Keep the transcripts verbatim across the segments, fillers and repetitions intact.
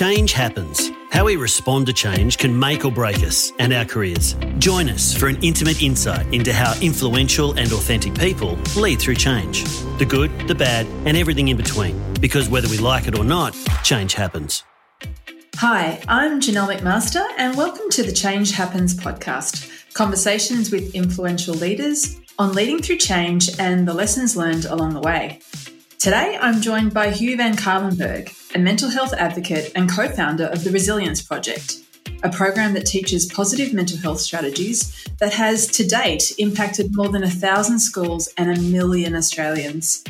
Change happens. How we respond to change can make or break us and our careers. Join us for an intimate insight into how influential and authentic people lead through change. The good, the bad, and everything in between. Because whether we like it or not, change happens. Hi, I'm Janelle McMaster and welcome to the Change Happens podcast. Conversations with influential leaders on leading through change and the lessons learned along the way. Today, I'm joined by Hugh van Karlenburg, a mental health advocate and co-founder of The Resilience Project, a program that teaches positive mental health strategies that has, to date, impacted more than a thousand schools and a million Australians.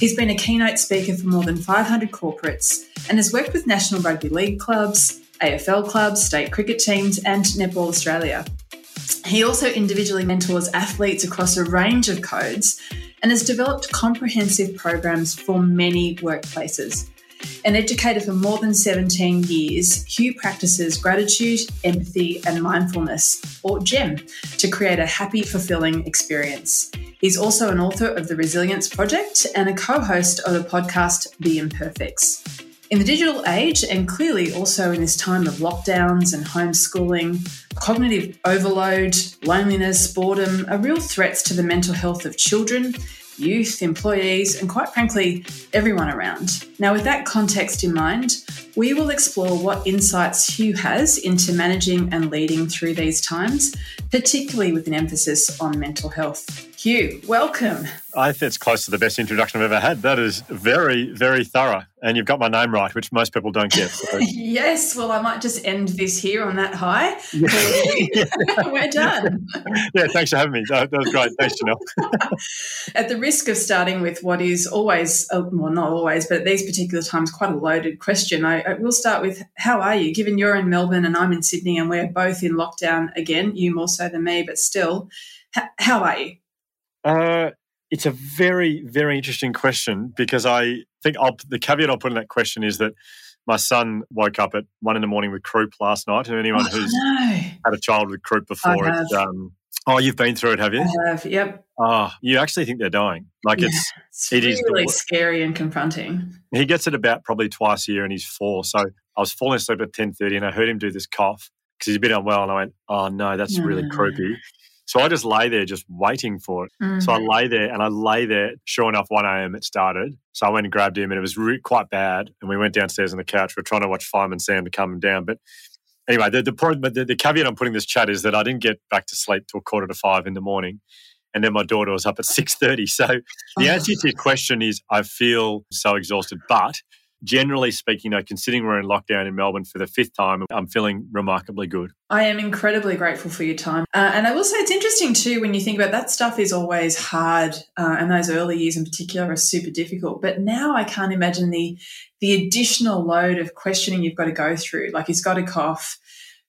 He's been a keynote speaker for more than five hundred corporates and has worked with National Rugby League clubs, A F L clubs, state cricket teams and Netball Australia. He also individually mentors athletes across a range of codes and has developed comprehensive programs for many workplaces. An educator for more than seventeen years, Hugh practices gratitude, empathy and mindfulness, or GEM, to create a happy, fulfilling experience. He's also an author of The Resilience Project and a co-host of the podcast The Imperfects. In the digital age, and clearly also in this time of lockdowns and homeschooling, cognitive overload, loneliness, boredom are real threats to the mental health of children, youth, employees, and quite frankly, everyone around. Now, with that context in mind, we will explore what insights Hugh has into managing and leading through these times, particularly with an emphasis on mental health. Hugh, welcome. I think it's close to the best introduction I've ever had. That is very, very thorough. And you've got my name right, which most people don't get. So. Yes, well, I might just end this here on that high. We're done. Yeah, thanks for having me. That was great. Thanks, Janelle. At the risk of starting with what is always, well, not always, but at these particular times, quite a loaded question, I, I will start with, how are you? Given you're in Melbourne and I'm in Sydney and we're both in lockdown again, you more so than me, but still, h- how are you? Uh, it's a very, very interesting question because I think I'll, the caveat I'll put in that question is that my son woke up at one in the morning with croup last night. And anyone oh, who's no. had a child with croup before, it's, um, oh, you've been through it, have you? I have, yep. Oh, you actually think they're dying. Like yeah, it's, it's it is really scary and confronting. He gets it about probably twice a year and he's four. So I was falling asleep at ten thirty and I heard him do this cough because he's a bit unwell. And I went, oh no, that's no. really croupy. So I just lay there just waiting for it. Mm-hmm. So I lay there and I lay there. Sure enough, one a.m. it started. So I went and grabbed him and it was re- quite bad. And we went downstairs on the couch. We we're trying to watch Fireman Sam to calm him down. But anyway, the, the, point, the, the caveat I'm putting in this chat is that I didn't get back to sleep till quarter to five in the morning. And then my daughter was up at six thirty. So the answer to your question is I feel so exhausted. But generally speaking, though, considering we're in lockdown in Melbourne for the fifth time, I'm feeling remarkably good. I am incredibly grateful for your time. Uh, and I will say it's interesting too when you think about that stuff is always hard uh, and those early years in particular are super difficult. But now I can't imagine the the additional load of questioning you've got to go through. Like he's got a cough.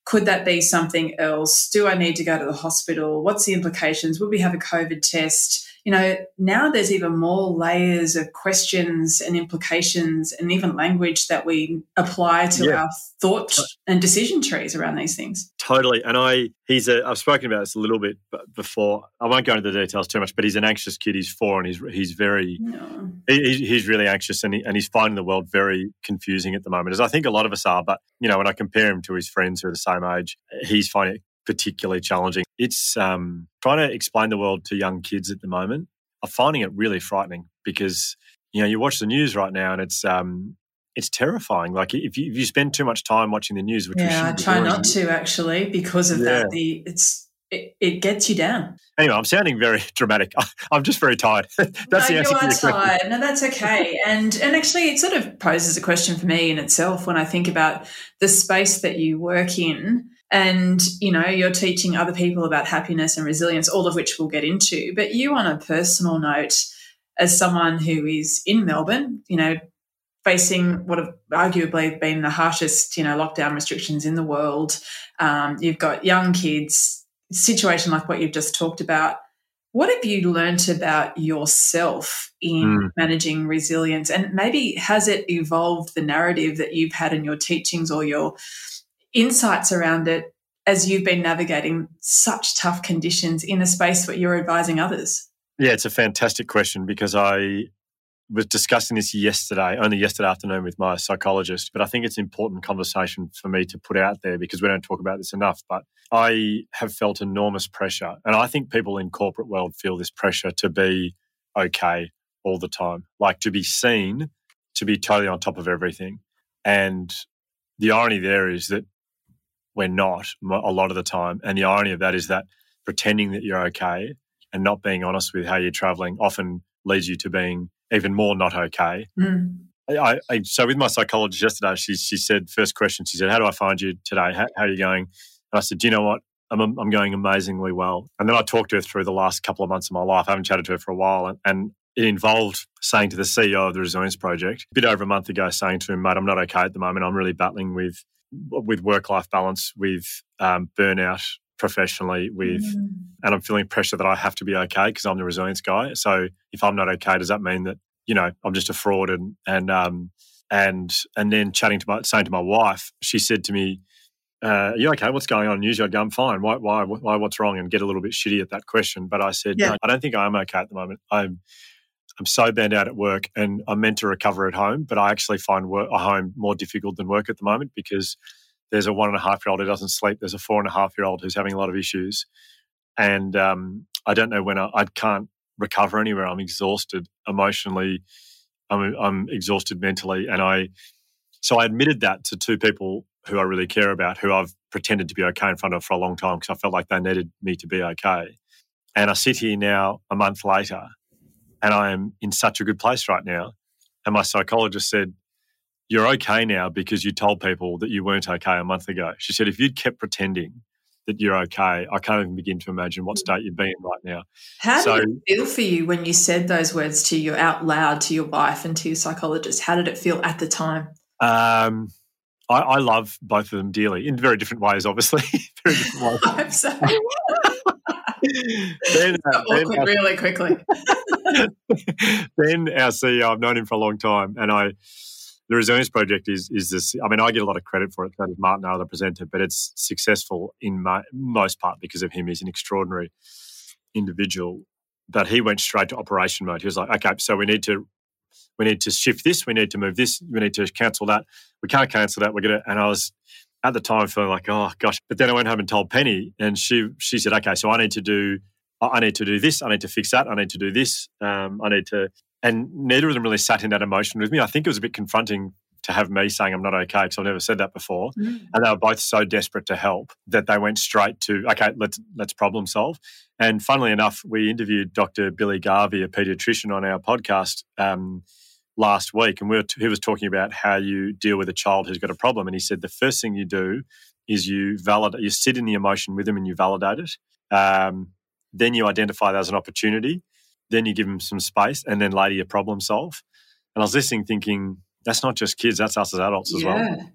Could that be something else? Do I need to go to the hospital? What's the implications? Would we have a COVID test? You know, now there's even more layers of questions and implications and even language that we apply to yeah. our thought and decision trees around these things. Totally. And I, he's a, I've spoken about this a little bit before. I won't go into the details too much, but he's an anxious kid. He's four and he's he's very, no. he, he's really anxious and, he, and he's finding the world very confusing at the moment, as I think a lot of us are. But, you know, when I compare him to his friends who are the same age, he's finding it particularly challenging. It's um, trying to explain the world to young kids at the moment. I'm finding it really frightening because, you know, you watch the news right now and it's um, it's terrifying. Like if you, if you spend too much time watching the news, which yeah, I try not to actually because of yeah. that. The it's it, it gets you down. Anyway, I'm sounding very dramatic. I'm just very tired. That's no, the answer you are to your tired. Question. No, that's okay. and and actually, it sort of poses a question for me in itself when I think about the space that you work in. And, you know, you're teaching other people about happiness and resilience, all of which we'll get into. But you on a personal note, as someone who is in Melbourne, you know, facing what have arguably been the harshest, you know, lockdown restrictions in the world, um, you've got young kids, situation like what you've just talked about. What have you learnt about yourself in mm. managing resilience? And maybe has it evolved the narrative that you've had in your teachings or your insights around it as you've been navigating such tough conditions in a space where you're advising others? Yeah, it's a fantastic question because I was discussing this yesterday, only yesterday afternoon with my psychologist, but I think it's an important conversation for me to put out there because we don't talk about this enough. But I have felt enormous pressure, and I think people in corporate world feel this pressure to be okay all the time, like to be seen, to be totally on top of everything. And the irony there is that we're not a lot of the time. And the irony of that is that pretending that you're okay and not being honest with how you're traveling often leads you to being even more not okay. Mm. I, I, so with my psychologist yesterday, she she said, first question, she said, how do I find you today? How, how are you going? And I said, do you know what? I'm I'm going amazingly well. And then I talked to her through the last couple of months of my life. I haven't chatted to her for a while. And, and it involved saying to the C E O of the Resilience Project, a bit over a month ago, saying to him, mate, I'm not okay at the moment. I'm really battling with with work-life balance, with um, burnout professionally, with, mm. and I'm feeling pressure that I have to be okay because I'm the resilience guy. So if I'm not okay, does that mean that, you know, I'm just a fraud? And and um and and then chatting to my saying to my wife, she said to me, Uh, are you okay? What's going on? And usually I'd go, I'm fine. Why, why, why, what's wrong? And get a little bit shitty at that question. But I said, yeah. no, I don't think I am okay at the moment. I'm I'm so burned out at work and I'm meant to recover at home, but I actually find work, a home more difficult than work at the moment because there's a one and a half year old who doesn't sleep. There's a four and a half year old who's having a lot of issues. And um, I don't know when I, I can't recover anywhere. I'm exhausted emotionally. I'm, I'm exhausted mentally. And I, so I admitted that to two people who I really care about, who I've pretended to be okay in front of for a long time because I felt like they needed me to be okay. And I sit here now a month later and I am in such a good place right now. And my psychologist said, you're okay now because you told people that you weren't okay a month ago. She said, if you'd kept pretending that you're okay, I can't even begin to imagine what state you'd be in right now. How so, did it feel for you when you said those words to you out loud to your wife and to your psychologist? How did it feel at the time? Um... I, I love both of them dearly in very different ways, obviously. very different ways. I'm sorry. Ben, uh, awkward, our, really quickly. Ben, our C E O, I've known him for a long time, and I, the Resilience Project is is this. I mean, I get a lot of credit for it. That is Martin, our other presenter, but it's successful in my, most part because of him. He's an extraordinary individual, but he went straight to operation mode. He was like, okay, so we need to. We need to shift this. We need to move this. We need to cancel that. We can't cancel that. We're gonna. And I was at the time feeling like, oh gosh. But then I went home and told Penny, and she she said, okay, so I need to do, I need to do this. I need to fix that. I need to do this. Um, I need to. And neither of them really sat in that emotion with me. I think it was a bit confronting to have me saying I'm not okay because I've never said that before. Mm. And they were both so desperate to help that they went straight to, okay, let's let's problem solve. And funnily enough, we interviewed Doctor Billy Garvey, a paediatrician, on our podcast um, last week, and we were t- he was talking about how you deal with a child who's got a problem. And he said the first thing you do is you validate, you sit in the emotion with them and you validate it. Um, then you identify that as an opportunity. Then you give them some space, and then later you problem solve. And I was listening, thinking, that's not just kids, that's us as adults as yeah. well.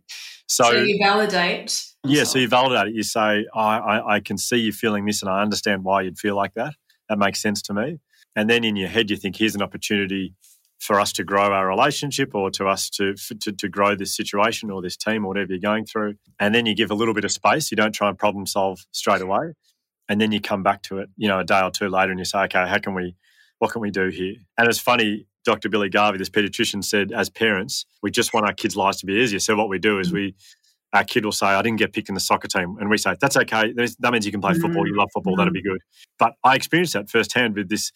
So, so you validate. Yeah, so you validate it. You say, I, I, I can see you feeling this and I understand why you'd feel like that. That makes sense to me. And then in your head you think, here's an opportunity for us to grow our relationship or to us to, to, to grow this situation or this team or whatever you're going through. And then you give a little bit of space. You don't try and problem solve straight away. And then you come back to it, you know, a day or two later and you say, okay, how can we, what can we do here? And it's funny, Doctor Billy Garvey, this paediatrician, said, as parents, we just want our kids' lives to be easier. So what we do is we, our kid will say, I didn't get picked in the soccer team. And we say, that's okay. That means you can play mm-hmm. football. You love football. Mm-hmm. That'll be good. But I experienced that firsthand with this,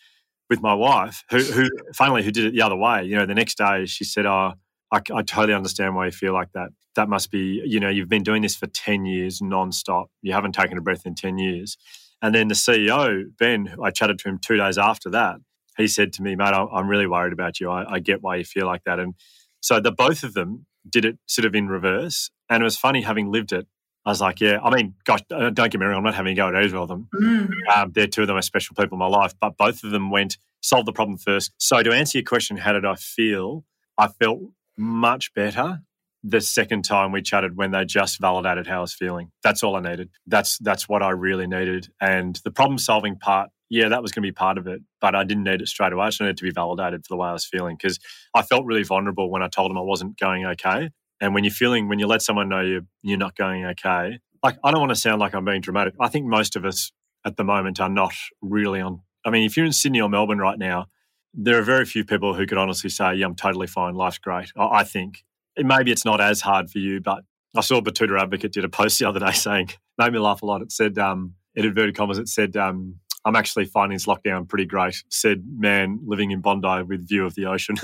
with my wife, who, who finally, who did it the other way. You know, the next day she said, oh, I, I totally understand why you feel like that. That must be, you know, you've been doing this for ten years nonstop. You haven't taken a breath in ten years. And then the C E O, Ben, I chatted to him two days after that. He said to me, mate, I'm really worried about you. I, I get why you feel like that. And so the both of them did it sort of in reverse. And it was funny having lived it. I was like, yeah, I mean, gosh, don't get me wrong. I'm not having a go at either of them. Mm. Um, they're two of the most special people in my life. But both of them went, solve the problem first. So to answer your question, how did I feel? I felt much better the second time we chatted when they just validated how I was feeling. That's all I needed. That's that's what I really needed. And the problem-solving part, yeah, that was going to be part of it, but I didn't need it straight away. I just needed to be validated for the way I was feeling because I felt really vulnerable when I told them I wasn't going okay. And when you're feeling, when you let someone know you're, you're not going okay, like I don't want to sound like I'm being dramatic. I think most of us at the moment are not really on. I mean, if you're in Sydney or Melbourne right now, there are very few people who could honestly say, yeah, I'm totally fine, life's great, I, I think. Maybe it's not as hard for you, but I saw Batuta Advocate did a post the other day saying, made me laugh a lot. It said, um, in inverted commas, it said, um, I'm actually finding this lockdown pretty great, said man living in Bondi with view of the ocean.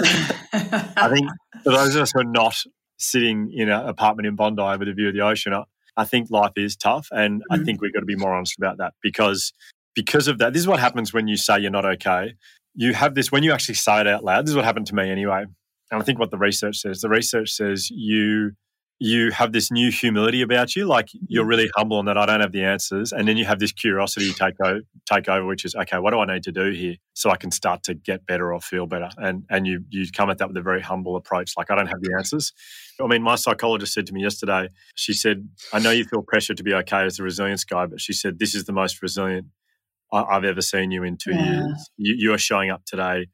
I think for those of us who are not sitting in an apartment in Bondi with a view of the ocean, I, I think life is tough, and mm-hmm. I think we've got to be more honest about that because because of that. This is what happens when you say you're not okay. You have this, when you actually say it out loud, this is what happened to me anyway. And I think what the research says, the research says you you have this new humility about you, like you're really humble in that I don't have the answers, and then you have this curiosity take over, take over, which is, okay, what do I need to do here so I can start to get better or feel better? And and you you come at that with a very humble approach, like I don't have the answers. I mean, my psychologist said to me yesterday, she said, I know you feel pressure to be okay as the resilience guy, but she said, this is the most resilient I've ever seen you in two yeah. years. You, you are showing up today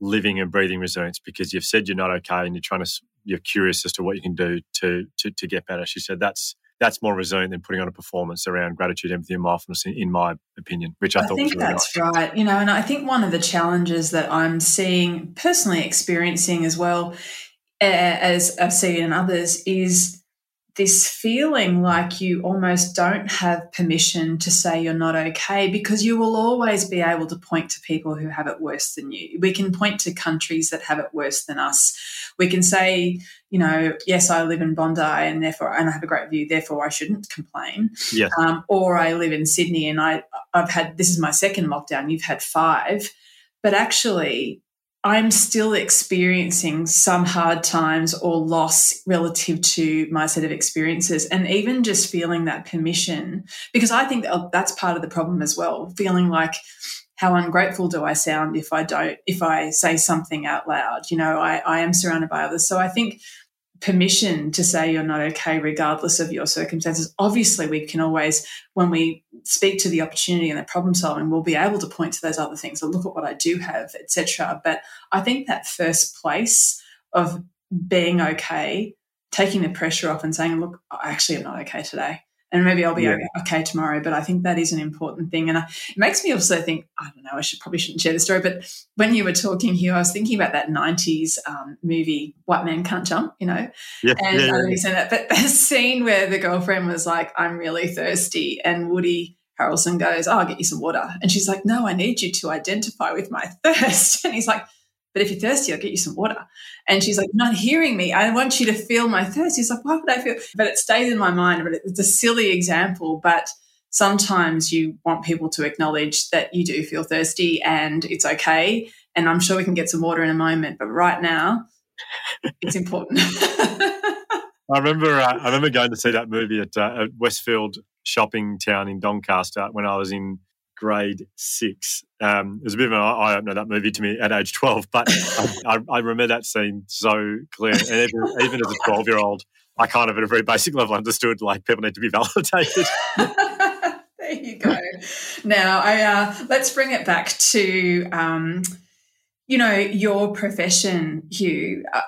living and breathing resilience because you've said you're not okay and you're trying to, you're curious as to what you can do to to, to get better. She said that's that's more resilient than putting on a performance around gratitude, empathy and mindfulness, in, in my opinion, which I, I thought think was really that's nice. Right. You know, and I think one of the challenges that I'm seeing, personally experiencing as well, uh, as I've seen in others, is this feeling like you almost don't have permission to say you're not okay because you will always be able to point to people who have it worse than you. We can point to countries that have it worse than us. We can say, you know, yes, I live in Bondi and therefore and I have a great view, therefore I shouldn't complain. Yeah. Um, or I live in Sydney and I, I've had, this is my second lockdown, you've had five. But actually I'm still experiencing some hard times or loss relative to my set of experiences, and even just feeling that permission, because I think that's part of the problem as well, feeling like how ungrateful do I sound if I don't, if I say something out loud, you know, I, I am surrounded by others. So I think permission to say you're not okay regardless of your circumstances. Obviously we can always, when we speak to the opportunity and the problem solving, we'll be able to point to those other things and look at what I do have, et cetera. But I think that first place of being okay, taking the pressure off and saying, look, I actually am not okay today. And maybe I'll be yeah. okay tomorrow, but I think that is an important thing. And I, it makes me also think, I don't know, I should probably shouldn't share the story, but when you were talking here, I was thinking about that nineties um, movie, White Man Can't Jump, you know, yeah, and yeah, I don't know if you've seen that, but the scene where the girlfriend was like, I'm really thirsty, and Woody Harrelson goes, oh, I'll get you some water. And she's like, no, I need you to identify with my thirst. And he's like, but if you're thirsty, I'll get you some water. And she's like, not hearing me. I want you to feel my thirst. He's like, why would I feel? But it stays in my mind. But it's a silly example. But sometimes you want people to acknowledge that you do feel thirsty and it's okay. And I'm sure we can get some water in a moment. But right now, it's important. I remember uh, I remember going to see that movie at, uh, at Westfield shopping town in Doncaster when I was in grade six. Um, it was a bit of an eye-opener, that movie, to me at age twelve, but I, I remember that scene so clear. And even, even as a twelve-year-old, I kind of at a very basic level understood, like, people need to be validated. There you go. Now, I, uh, let's bring it back to, um, you know, your profession, Hugh. Uh,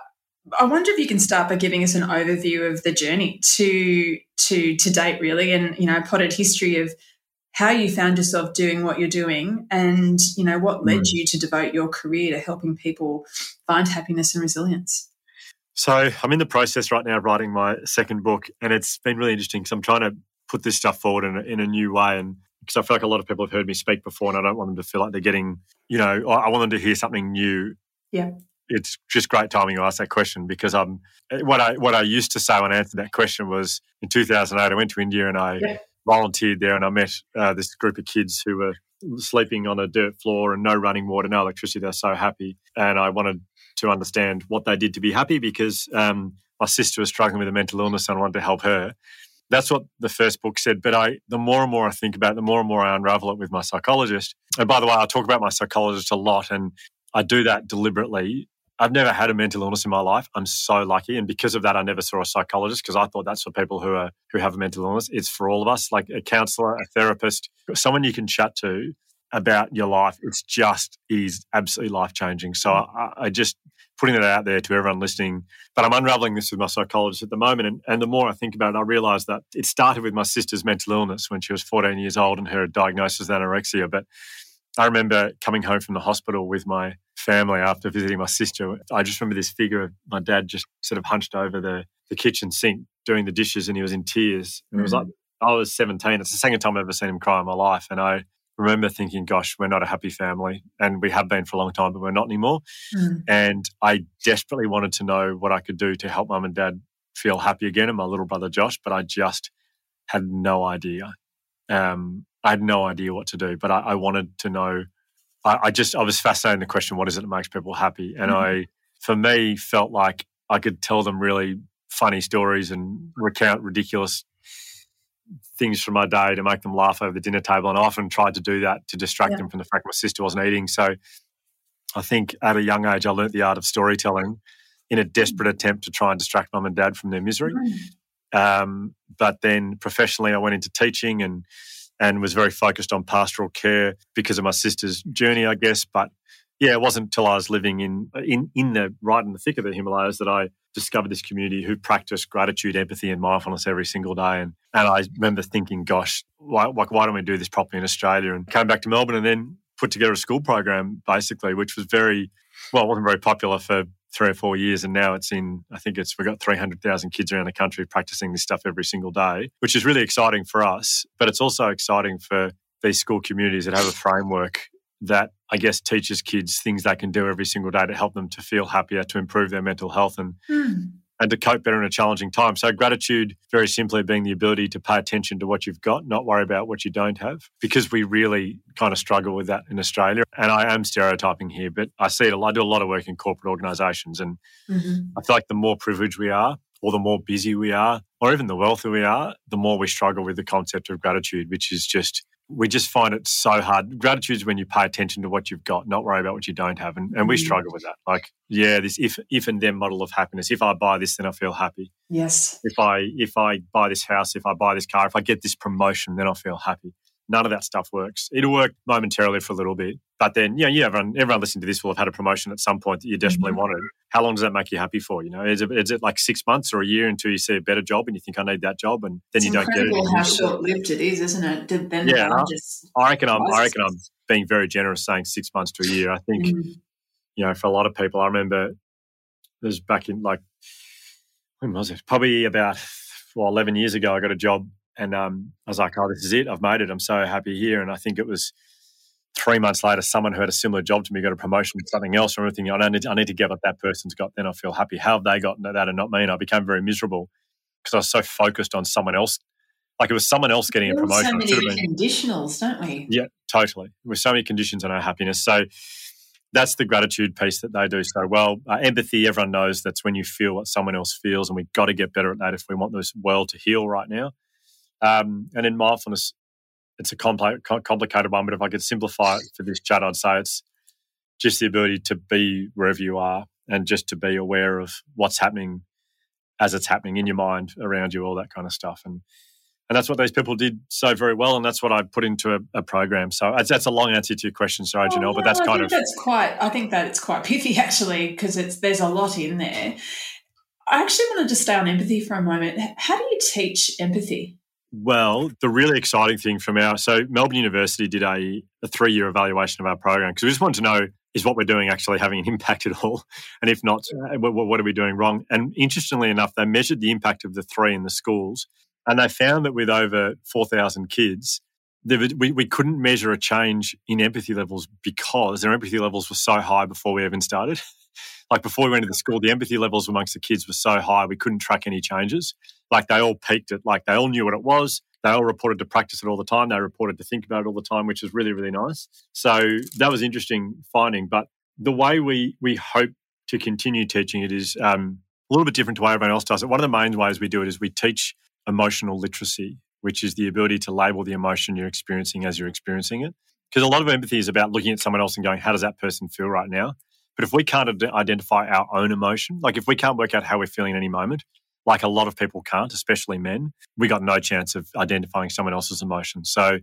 I wonder if you can start by giving us an overview of the journey to to to date, really, and, you know, a potted history of how you found yourself doing what you're doing and, you know, what led you to devote your career to helping people find happiness and resilience. So I'm in the process right now of writing my second book, and it's been really interesting because I'm trying to put this stuff forward in a, in a new way, and because I feel like a lot of people have heard me speak before and I don't want them to feel like they're getting, you know, I want them to hear something new. Yeah. It's just great timing you asked that question because I'm, what I what I used to say when I answered that question was in two thousand eight I went to India and I... Yeah. volunteered there, and I met uh, this group of kids who were sleeping on a dirt floor and no running water, no electricity. They're so happy, and I wanted to understand what they did to be happy because um, my sister was struggling with a mental illness and I wanted to help her. That's what the first book said, but I, the more and more I think about it, the more and more I unravel it with my psychologist. And by the way, I talk about my psychologist a lot, and I do that deliberately. I've never had a mental illness in my life. I'm so lucky. And because of that, I never saw a psychologist because I thought that's for people who are who have a mental illness. It's for all of us, like a counsellor, a therapist, someone you can chat to about your life. It's just, it is absolutely life-changing. So I, I just putting that out there to everyone listening. But I'm unravelling this with my psychologist at the moment. And, and the more I think about it, I realise that it started with my sister's mental illness when she was fourteen years old and her diagnosis with anorexia. But I remember coming home from the hospital with my family after visiting my sister. I just remember this figure of my dad just sort of hunched over the, the kitchen sink doing the dishes, and he was in tears. And mm. it was like, I was seventeen. It's the second time I've ever seen him cry in my life. And I remember thinking, gosh, we're not a happy family. And we have been for a long time, but we're not anymore. Mm. And I desperately wanted to know what I could do to help mum and dad feel happy again, and my little brother Josh, but I just had no idea. Um, I had no idea what to do, but I, I wanted to know. I, I just, I was fascinated in the question, what is it that makes people happy? And mm-hmm. I, for me, felt like I could tell them really funny stories and recount ridiculous things from my day to make them laugh over the dinner table. And I often tried to do that to distract yeah. them from the fact my sister wasn't eating. So I think at a young age, I learnt the art of storytelling in a desperate attempt to try and distract mum and dad from their misery. Um, but then professionally I went into teaching and and was very focused on pastoral care because of my sister's journey, I guess. But, yeah, it wasn't until I was living in, in, in the right in the thick of the Himalayas that I discovered this community who practiced gratitude, empathy and mindfulness every single day. And and I remember thinking, gosh, why, why don't we do this properly in Australia? And came back to Melbourne and then put together a school program, basically, which was very, well, it wasn't very popular for three or four years, and now it's in, I think it's, we've got three hundred thousand kids around the country practicing this stuff every single day, which is really exciting for us, but it's also exciting for these school communities that have a framework that I guess teaches kids things they can do every single day to help them to feel happier, to improve their mental health and mm. and to cope better in a challenging time. So gratitude, very simply, being the ability to pay attention to what you've got, not worry about what you don't have, because we really kind of struggle with that in Australia. And I am stereotyping here, but I see it a lot. I do a lot of work in corporate organisations, and mm-hmm. I feel like the more privileged we are, or the more busy we are, or even the wealthy we are, the more we struggle with the concept of gratitude, which is just, we just find it so hard. Gratitude is when you pay attention to what you've got, not worry about what you don't have. And, and we struggle with that. Like, yeah, this if if and then model of happiness. If I buy this, then I feel happy. Yes. If I if I buy this house, if I buy this car, if I get this promotion, then I'll feel happy. None of that stuff works. It'll work momentarily for a little bit. But then, yeah, yeah everyone, everyone listening to this will have had a promotion at some point that you desperately mm-hmm. wanted. How long does that make you happy for? You know, is it, is it like six months or a year until you see a better job and you think, I need that job, and then it's you don't get it. It's incredible how short-lived it is, isn't it? Then yeah, I, just I, reckon I'm, I reckon I'm being very generous saying six months to a year. I think, mm-hmm. you know, for a lot of people, I remember it was back in like, when was it? Probably about, well, eleven years ago I got a job. And um, I was like, oh, this is it. I've made it. I'm so happy here. And I think it was three months later, someone who had a similar job to me got a promotion to something else. I remember thinking, I need, to, I need to get what that person's got. Then I'll feel happy. How have they gotten that and not me? And I became very miserable because I was so focused on someone else. Like it was someone else getting a promotion. There's so many conditionals, don't we? Yeah, totally. There's so many conditions on our happiness. So that's the gratitude piece that they do so well. Uh, empathy, everyone knows that's when you feel what someone else feels, and we've got to get better at that if we want this world to heal right now. Um, and in mindfulness, it's a compl- complicated one, but if I could simplify it for this chat, I'd say it's just the ability to be wherever you are and just to be aware of what's happening as it's happening in your mind, around you, all that kind of stuff. And and that's what those people did so very well, and that's what I put into a, a program. So that's a long answer to your question, sorry, oh, Janelle, but that's no, kind I think of... That's quite, I think that it's quite pithy, actually, because it's there's a lot in there. I actually wanted to stay on empathy for a moment. How do you teach empathy? Well, the really exciting thing from our... So Melbourne University did a, a three-year evaluation of our program because we just wanted to know, is what we're doing actually having an impact at all? And if not, what are we doing wrong? And interestingly enough, they measured the impact of the three in the schools, and they found that with over four thousand kids, we, we couldn't measure a change in empathy levels because their empathy levels were so high before we even started. Like before we went to the school, the empathy levels amongst the kids were so high we couldn't track any changes. Like they all peaked at, like they all knew what it was. They all reported to practice it all the time. They reported to think about it all the time, which is really, really nice. So that was interesting finding. But the way we we hope to continue teaching it is um, a little bit different to the way everyone else does it. One of the main ways we do it is we teach emotional literacy, which is the ability to label the emotion you're experiencing as you're experiencing it. Because a lot of empathy is about looking at someone else and going, how does that person feel right now? But if we can't identify our own emotion, like if we can't work out how we're feeling at any moment, like a lot of people can't, especially men, we got no chance of identifying someone else's emotion. So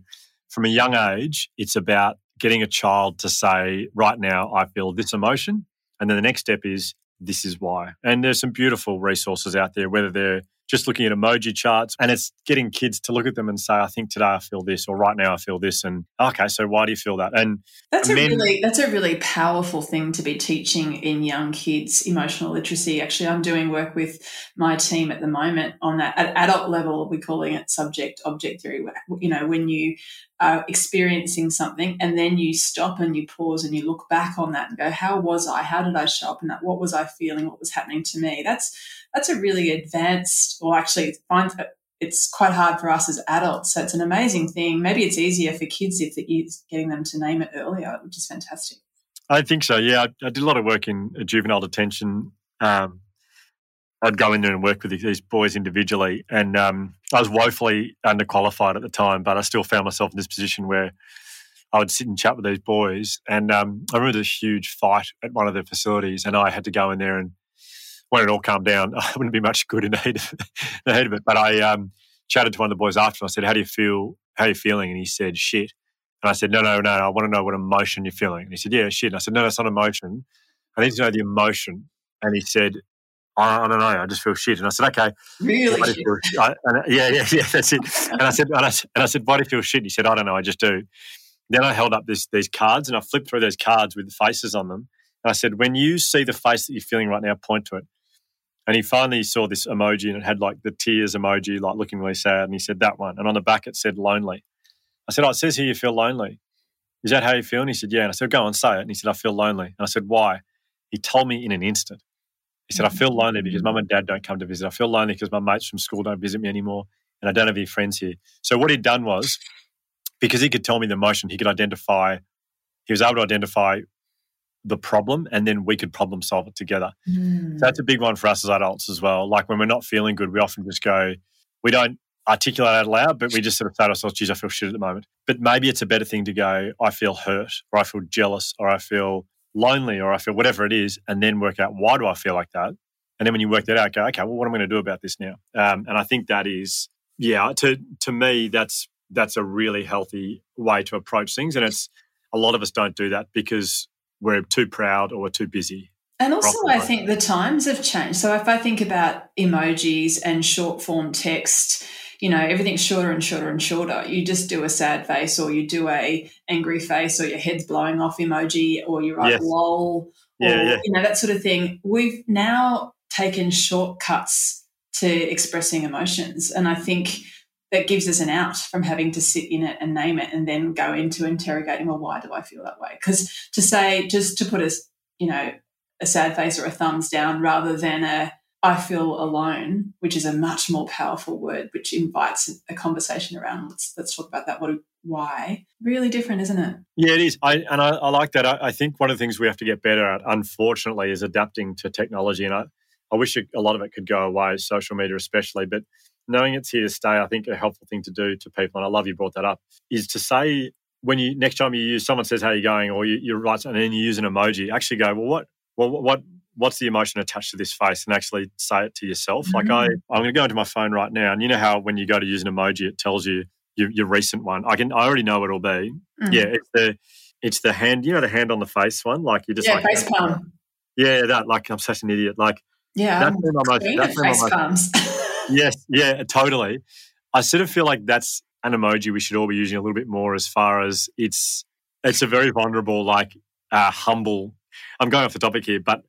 from a young age, it's about getting a child to say, right now I feel this emotion. And then the next step is, this is why. And there's some beautiful resources out there, whether they're just looking at emoji charts, and it's getting kids to look at them and say, I think today I feel this, or right now I feel this, and okay, so why do you feel that? And that's a men- really that's a really powerful thing to be teaching in young kids, emotional literacy. Actually, I'm doing work with my team at the moment on that. At adult level, we're calling it subject object theory. You know, when you are experiencing something and then you stop and you pause and you look back on that and go, how was I? How did I show up in that? What was I feeling? What was happening to me? That's that's a really advanced, or actually it's quite hard for us as adults. So it's an amazing thing. Maybe it's easier for kids if it's getting them to name it earlier, which is fantastic. I think so, yeah. I, I did a lot of work in juvenile detention. Um, I'd go in there and work with these boys individually, and um, I was woefully underqualified at the time, but I still found myself in this position where I would sit and chat with these boys. And um, I remember this huge fight at one of the facilities, and I had to go in there, and when it all calmed down, I wouldn't be much good in the head of it. The head of it. But I um, chatted to one of the boys after, and I said, how do you feel? How are you feeling? And he said, shit. And I said, no, no, no, I want to know what emotion you're feeling. And he said, yeah, shit. And I said, no, that's not emotion. I need to know the emotion. And he said, I don't know, I just feel shit. And I said, okay. Really? Shit. Feel, I, and I, yeah, yeah, yeah, that's it. And I said, and I, and I said, why do you feel shit? And he said, I don't know, I just do. Then I held up this, these cards, and I flipped through those cards with faces on them. And I said, when you see the face that you're feeling right now, point to it. And he finally saw this emoji, and it had like the tears emoji, like looking really sad. And he said, that one. And on the back, it said lonely. I said, oh, it says here you feel lonely. Is that how you feel? And he said, yeah. And I said, go on, say it. And he said, I feel lonely. And I said, why? He told me in an instant. He said, I feel lonely because mum and dad don't come to visit. I feel lonely because my mates from school don't visit me anymore, and I don't have any friends here. So what he'd done was, because he could tell me the emotion, he could identify, he was able to identify the problem, and then we could problem solve it together. Mm. So that's a big one for us as adults as well. Like when we're not feeling good, we often just go, we don't articulate out loud, but we just sort of say to ourselves, geez, I feel shit at the moment. But maybe it's a better thing to go, I feel hurt, or I feel jealous, or I feel lonely, or I feel whatever it is, and then work out, why do I feel like that? And then when you work that out, go, okay, well, what am I going to do about this now? Um, and I think that is, yeah, to to me, that's that's a really healthy way to approach things. And it's a lot of us don't do that because we're too proud or we're too busy. And also I think the times have changed. So if I think about emojis and short form text, you know, everything's shorter and shorter and shorter. You just do a sad face, or you do a angry face, or your head's blowing off emoji, or you write yes. lol, yeah, or, yeah. you know, that sort of thing. We've now taken shortcuts to expressing emotions, and I think that gives us an out from having to sit in it and name it and then go into interrogating, well, why do I feel that way? Because to say, just to put a, you know, a sad face or a thumbs down rather than a, I feel alone, which is a much more powerful word, which invites a conversation around. Let's let's talk about that. What? Why? Really different, isn't it? Yeah, it is. I, and I, I like that. I, I think one of the things we have to get better at, unfortunately, is adapting to technology. And I, I wish it, a lot of it could go away, social media especially. But knowing it's here to stay, I think a helpful thing to do to people, and I love you brought that up, is to say when you next time you use, someone says, how are you going? Or you, you write something and then you use an emoji. Actually go, well, what? Well, what? What's the emotion attached to this face, and actually say it to yourself. Mm-hmm. Like I, I'm going to go into my phone right now, and you know how when you go to use an emoji, it tells you your, your recent one. I can, I already know it'll be. Mm-hmm. Yeah, it's the, it's the hand. You know the hand on the face one. Like you just yeah, like face palm. Yeah, that. Like I'm such an idiot. Like yeah, that's been my most. That's face my palms. Yes, yeah, totally. I sort of feel like that's an emoji we should all be using a little bit more, as far as it's, it's a very vulnerable, like uh, humble. I'm going off the topic here, but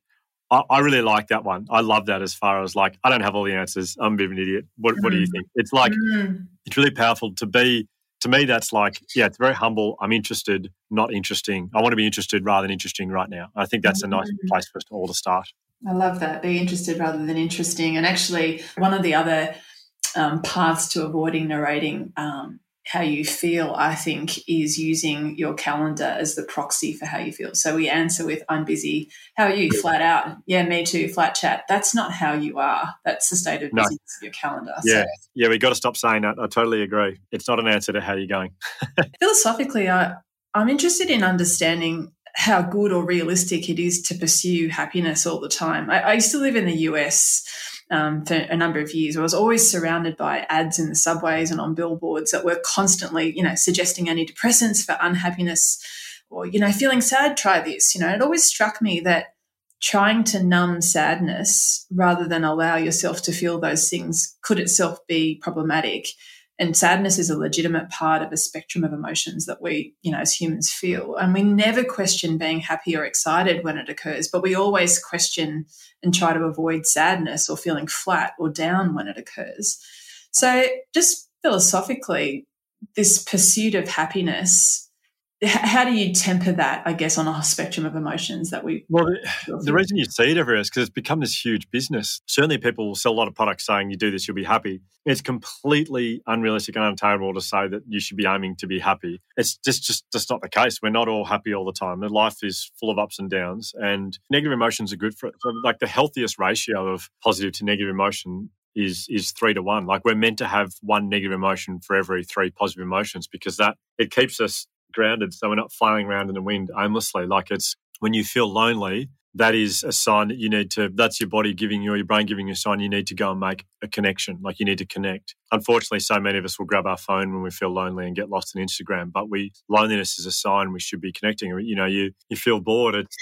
I really like that one. I love that, as far as like, I don't have all the answers. I'm a bit of an idiot. What, what do you think? It's like, mm. it's really powerful to be, to me, that's like, yeah, it's very humble. I'm interested, not interesting. I want to be interested rather than interesting right now. I think that's a nice place for us all to start. I love that. Be interested rather than interesting. And actually one of the other um, paths to avoiding narrating um, how you feel, I think, is using your calendar as the proxy for how you feel. So we answer with, I'm busy. How are you? Flat out. Yeah, me too. Flat chat. That's not how you are. That's the state of business no. of your calendar. Yeah, so. yeah we've got to stop saying that. I totally agree. It's not an answer to how you're going. Philosophically, I, I'm interested in understanding how good or realistic it is to pursue happiness all the time. I, I used to live in the U S Um, for a number of years. I was always surrounded by ads in the subways and on billboards that were constantly, you know, suggesting antidepressants for unhappiness, or, you know, feeling sad, try this. You know, it always struck me that trying to numb sadness rather than allow yourself to feel those things could itself be problematic. And sadness is a legitimate part of a spectrum of emotions that we, you know, as humans feel. And we never question being happy or excited when it occurs, but we always question and try to avoid sadness or feeling flat or down when it occurs. So just philosophically, this pursuit of happiness, how do you temper that, I guess, on a spectrum of emotions that we... Well, the, the reason you see it everywhere is because it's become this huge business. Certainly people will sell a lot of products saying you do this, you'll be happy. It's completely unrealistic and unattainable to say that you should be aiming to be happy. It's just, just, just not the case. We're not all happy all the time. Life is full of ups and downs, and negative emotions are good for it. So like the healthiest ratio of positive to negative emotion is is three to one. Like we're meant to have one negative emotion for every three positive emotions, because that it keeps us grounded, so we're not flailing around in the wind aimlessly. Like it's when you feel lonely, that is a sign that you need to, that's your body giving you, or your brain giving you a sign you need to go and make a connection. Like you need to connect. Unfortunately, so many of us will grab our phone when we feel lonely and get lost in Instagram, but we loneliness is a sign we should be connecting. You know, you you feel bored, it's,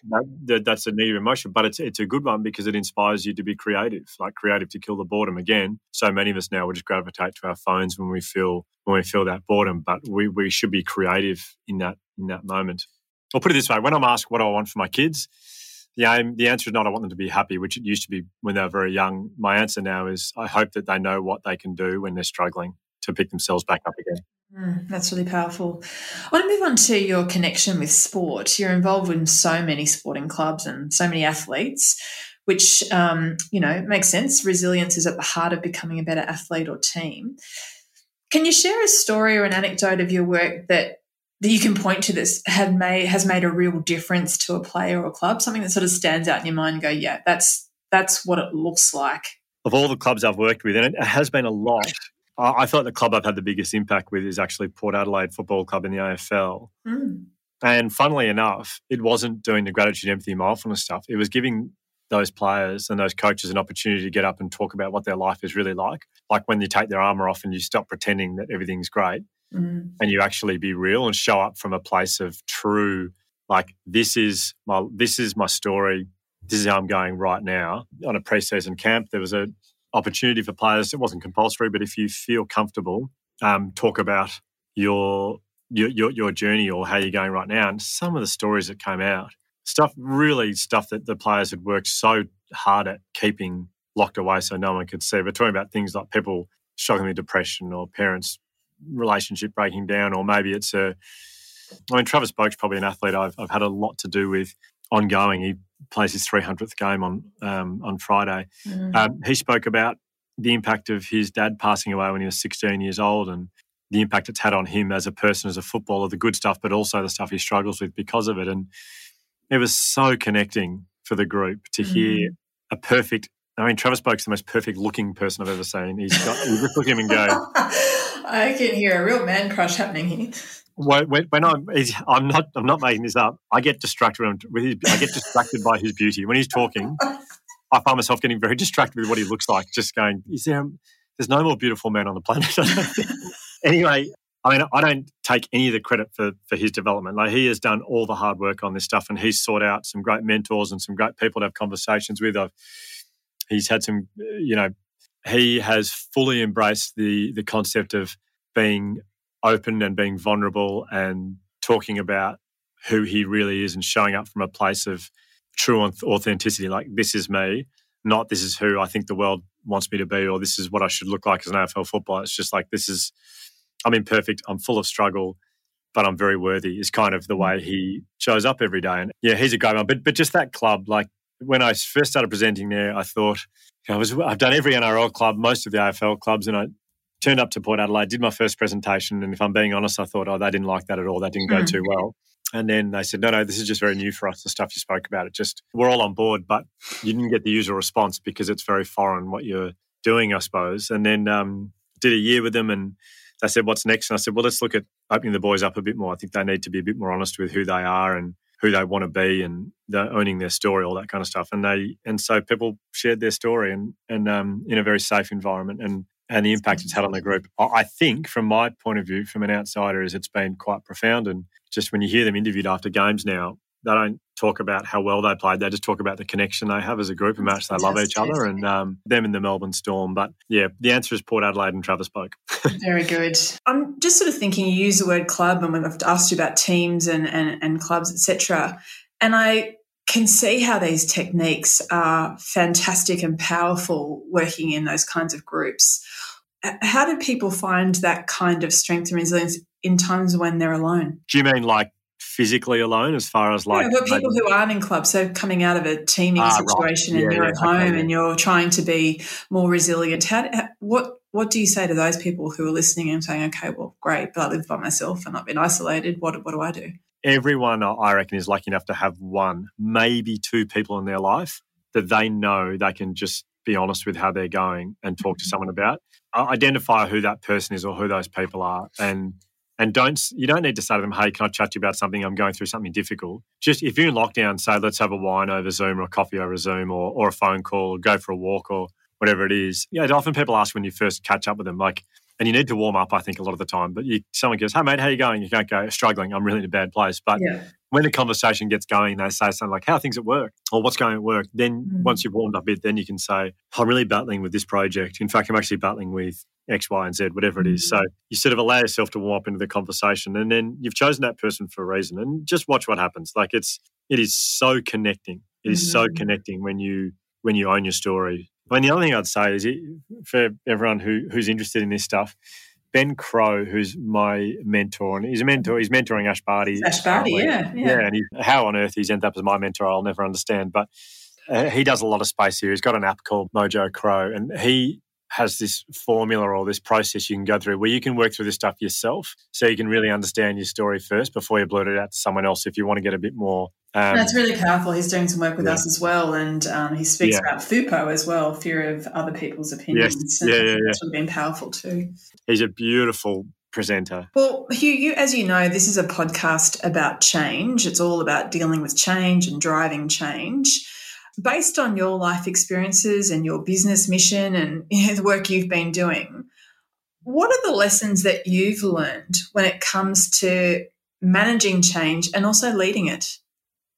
that, that's a negative emotion, but it's it's a good one because it inspires you to be creative, like creative to kill the boredom. Again, so many of us now will just gravitate to our phones when we feel when we feel that boredom, but we we should be creative in that in that moment. I'll put it this way, when I'm asked what I want for my kids, The aim, the answer is not I want them to be happy, which it used to be when they were very young. My answer now is I hope that they know what they can do when they're struggling to pick themselves back up again. Mm, that's really powerful. I want to move on to your connection with sport. You're involved in so many sporting clubs and so many athletes, which, um, you know, makes sense. Resilience is at the heart of becoming a better athlete or team. Can you share a story or an anecdote of your work that that you can point to this had made, has made a real difference to a player or a club, something that sort of stands out in your mind and go, yeah, that's that's what it looks like? Of all the clubs I've worked with, and it has been a lot, I feel like the club I've had the biggest impact with is actually Port Adelaide Football Club in the A F L. Mm. And funnily enough, it wasn't doing the gratitude, empathy, mindfulness stuff. It was giving those players and those coaches an opportunity to get up and talk about what their life is really like, like when you take their armour off and you stop pretending that everything's great. Mm. And you actually be real and show up from a place of true, like this is my this is my story, this is how I'm going right now. On a pre-season camp, there was an opportunity for players. It wasn't compulsory, but if you feel comfortable, um, talk about your, your your your journey or how you're going right now. And some of the stories that came out, stuff really stuff that the players had worked so hard at keeping locked away so no one could see. We're talking about things like people struggling with depression or parents. Relationship breaking down, or maybe it's a I mean Travis Boak's probably an athlete I've I've had a lot to do with ongoing. He plays his three hundredth game on um on Friday. Mm. Um, he spoke about the impact of his dad passing away when he was sixteen years old and the impact it's had on him as a person, as a footballer, the good stuff, but also the stuff he struggles with because of it. And it was so connecting for the group to mm. hear a perfect I mean Travis Boak's the most perfect looking person I've ever seen. He's got you look at him and go I can hear a real man crush happening here. When, when I'm, I'm not, I'm not making this up. I get distracted with his, I get distracted by his beauty. When he's talking, I find myself getting very distracted with what he looks like. Just going, is there? There's no more beautiful man on the planet. Anyway, I mean, I don't take any of the credit for for his development. Like he has done all the hard work on this stuff, and he's sought out some great mentors and some great people to have conversations with. I've, he's had some, you know. He has fully embraced the the concept of being open and being vulnerable and talking about who he really is and showing up from a place of true authenticity, like this is me, not this is who I think the world wants me to be or this is what I should look like as an A F L footballer. It's just like this is, I'm imperfect, I'm full of struggle, but I'm very worthy is kind of the way he shows up every day. And yeah, he's a great one. But, but just that club, like when I first started presenting there, I thought, I was, I've done every N R L club, most of the A F L clubs, and I turned up to Port Adelaide, did my first presentation, and if I'm being honest, I thought, oh, they didn't like that at all. That didn't go mm. too well. And then they said, no, no, this is just very new for us, the stuff you spoke about. It just, we're all on board, but you didn't get the usual response because it's very foreign what you're doing, I suppose. And then um, did a year with them and they said, what's next? And I said, well, let's look at opening the boys up a bit more. I think they need to be a bit more honest with who they are and who they want to be and they're owning their story, all that kind of stuff. And they and so people shared their story and and um, in a very safe environment and, and the impact it's had on the group, I think from my point of view, from an outsider, is it's been quite profound. And just when you hear them interviewed after games now, they don't talk about how well they played. They just talk about the connection they have as a group and how much they love each other, and um, them in the Melbourne Storm. But yeah, the answer is Port Adelaide and Travis Boak. Very good. I'm just sort of thinking, you use the word club, and I've asked you about teams and, and, and clubs, et cetera. And I can see how these techniques are fantastic and powerful working in those kinds of groups. How do people find that kind of strength and resilience in times when they're alone? Do you mean like physically alone, as far as like... Yeah, but people maybe, who aren't in clubs, so coming out of a teaming ah, situation right. yeah, and they're yeah, at home okay. and you're trying to be more resilient. How, what what do you say to those people who are listening and saying, okay, well, great, but I live by myself and I've been isolated, what what do I do? Everyone, I reckon, is lucky enough to have one, maybe two people in their life that they know they can just be honest with how they're going and talk to someone about. Identify who that person is or who those people are, and and don't you don't need to say to them, hey, can I chat to you about something? I'm going through something difficult. Just if you're in lockdown, say, let's have a wine over Zoom or a coffee over Zoom or or a phone call, or go for a walk or whatever it is. Yeah, often people ask when you first catch up with them, like, and you need to warm up, I think, a lot of the time. But you, someone goes, hey, mate, how are you going? You can't go, struggling, I'm really in a bad place. But yeah. when the conversation gets going, they say something like, how are things at work? Or what's going at work? Then mm-hmm. once you've warmed up a bit, then you can say, I'm really battling with this project. In fact, I'm actually battling with X, Y, and Z, whatever mm-hmm. it is. So you sort of allow yourself to warm up into the conversation, and then you've chosen that person for a reason, and just watch what happens. Like it's, it is so connecting. It is mm-hmm. so connecting when you when you own your story. And the other thing I'd say is, it, for everyone who who's interested in this stuff, Ben Crow, who's my mentor, and he's a mentor. He's mentoring Ash Barty. Ash Barty, yeah, yeah. Yeah, and he, how on earth he's ended up as my mentor, I'll never understand. But uh, he does a lot of space here. He's got an app called Mojo Crow, and he has this formula or this process you can go through where you can work through this stuff yourself, so you can really understand your story first before you blurt it out to someone else if you want to get a bit more. Um, That's really powerful. He's doing some work with yeah. us as well, and um, he speaks yeah. about F U P O as well, fear of other people's opinions. Yes. Yeah, yeah, yeah. That's really been powerful too. He's a beautiful presenter. Well, Hugh, you, as you know, this is a podcast about change. It's all about dealing with change and driving change. Based on your life experiences and your business mission and, you know, the work you've been doing, what are the lessons that you've learned when it comes to managing change and also leading it?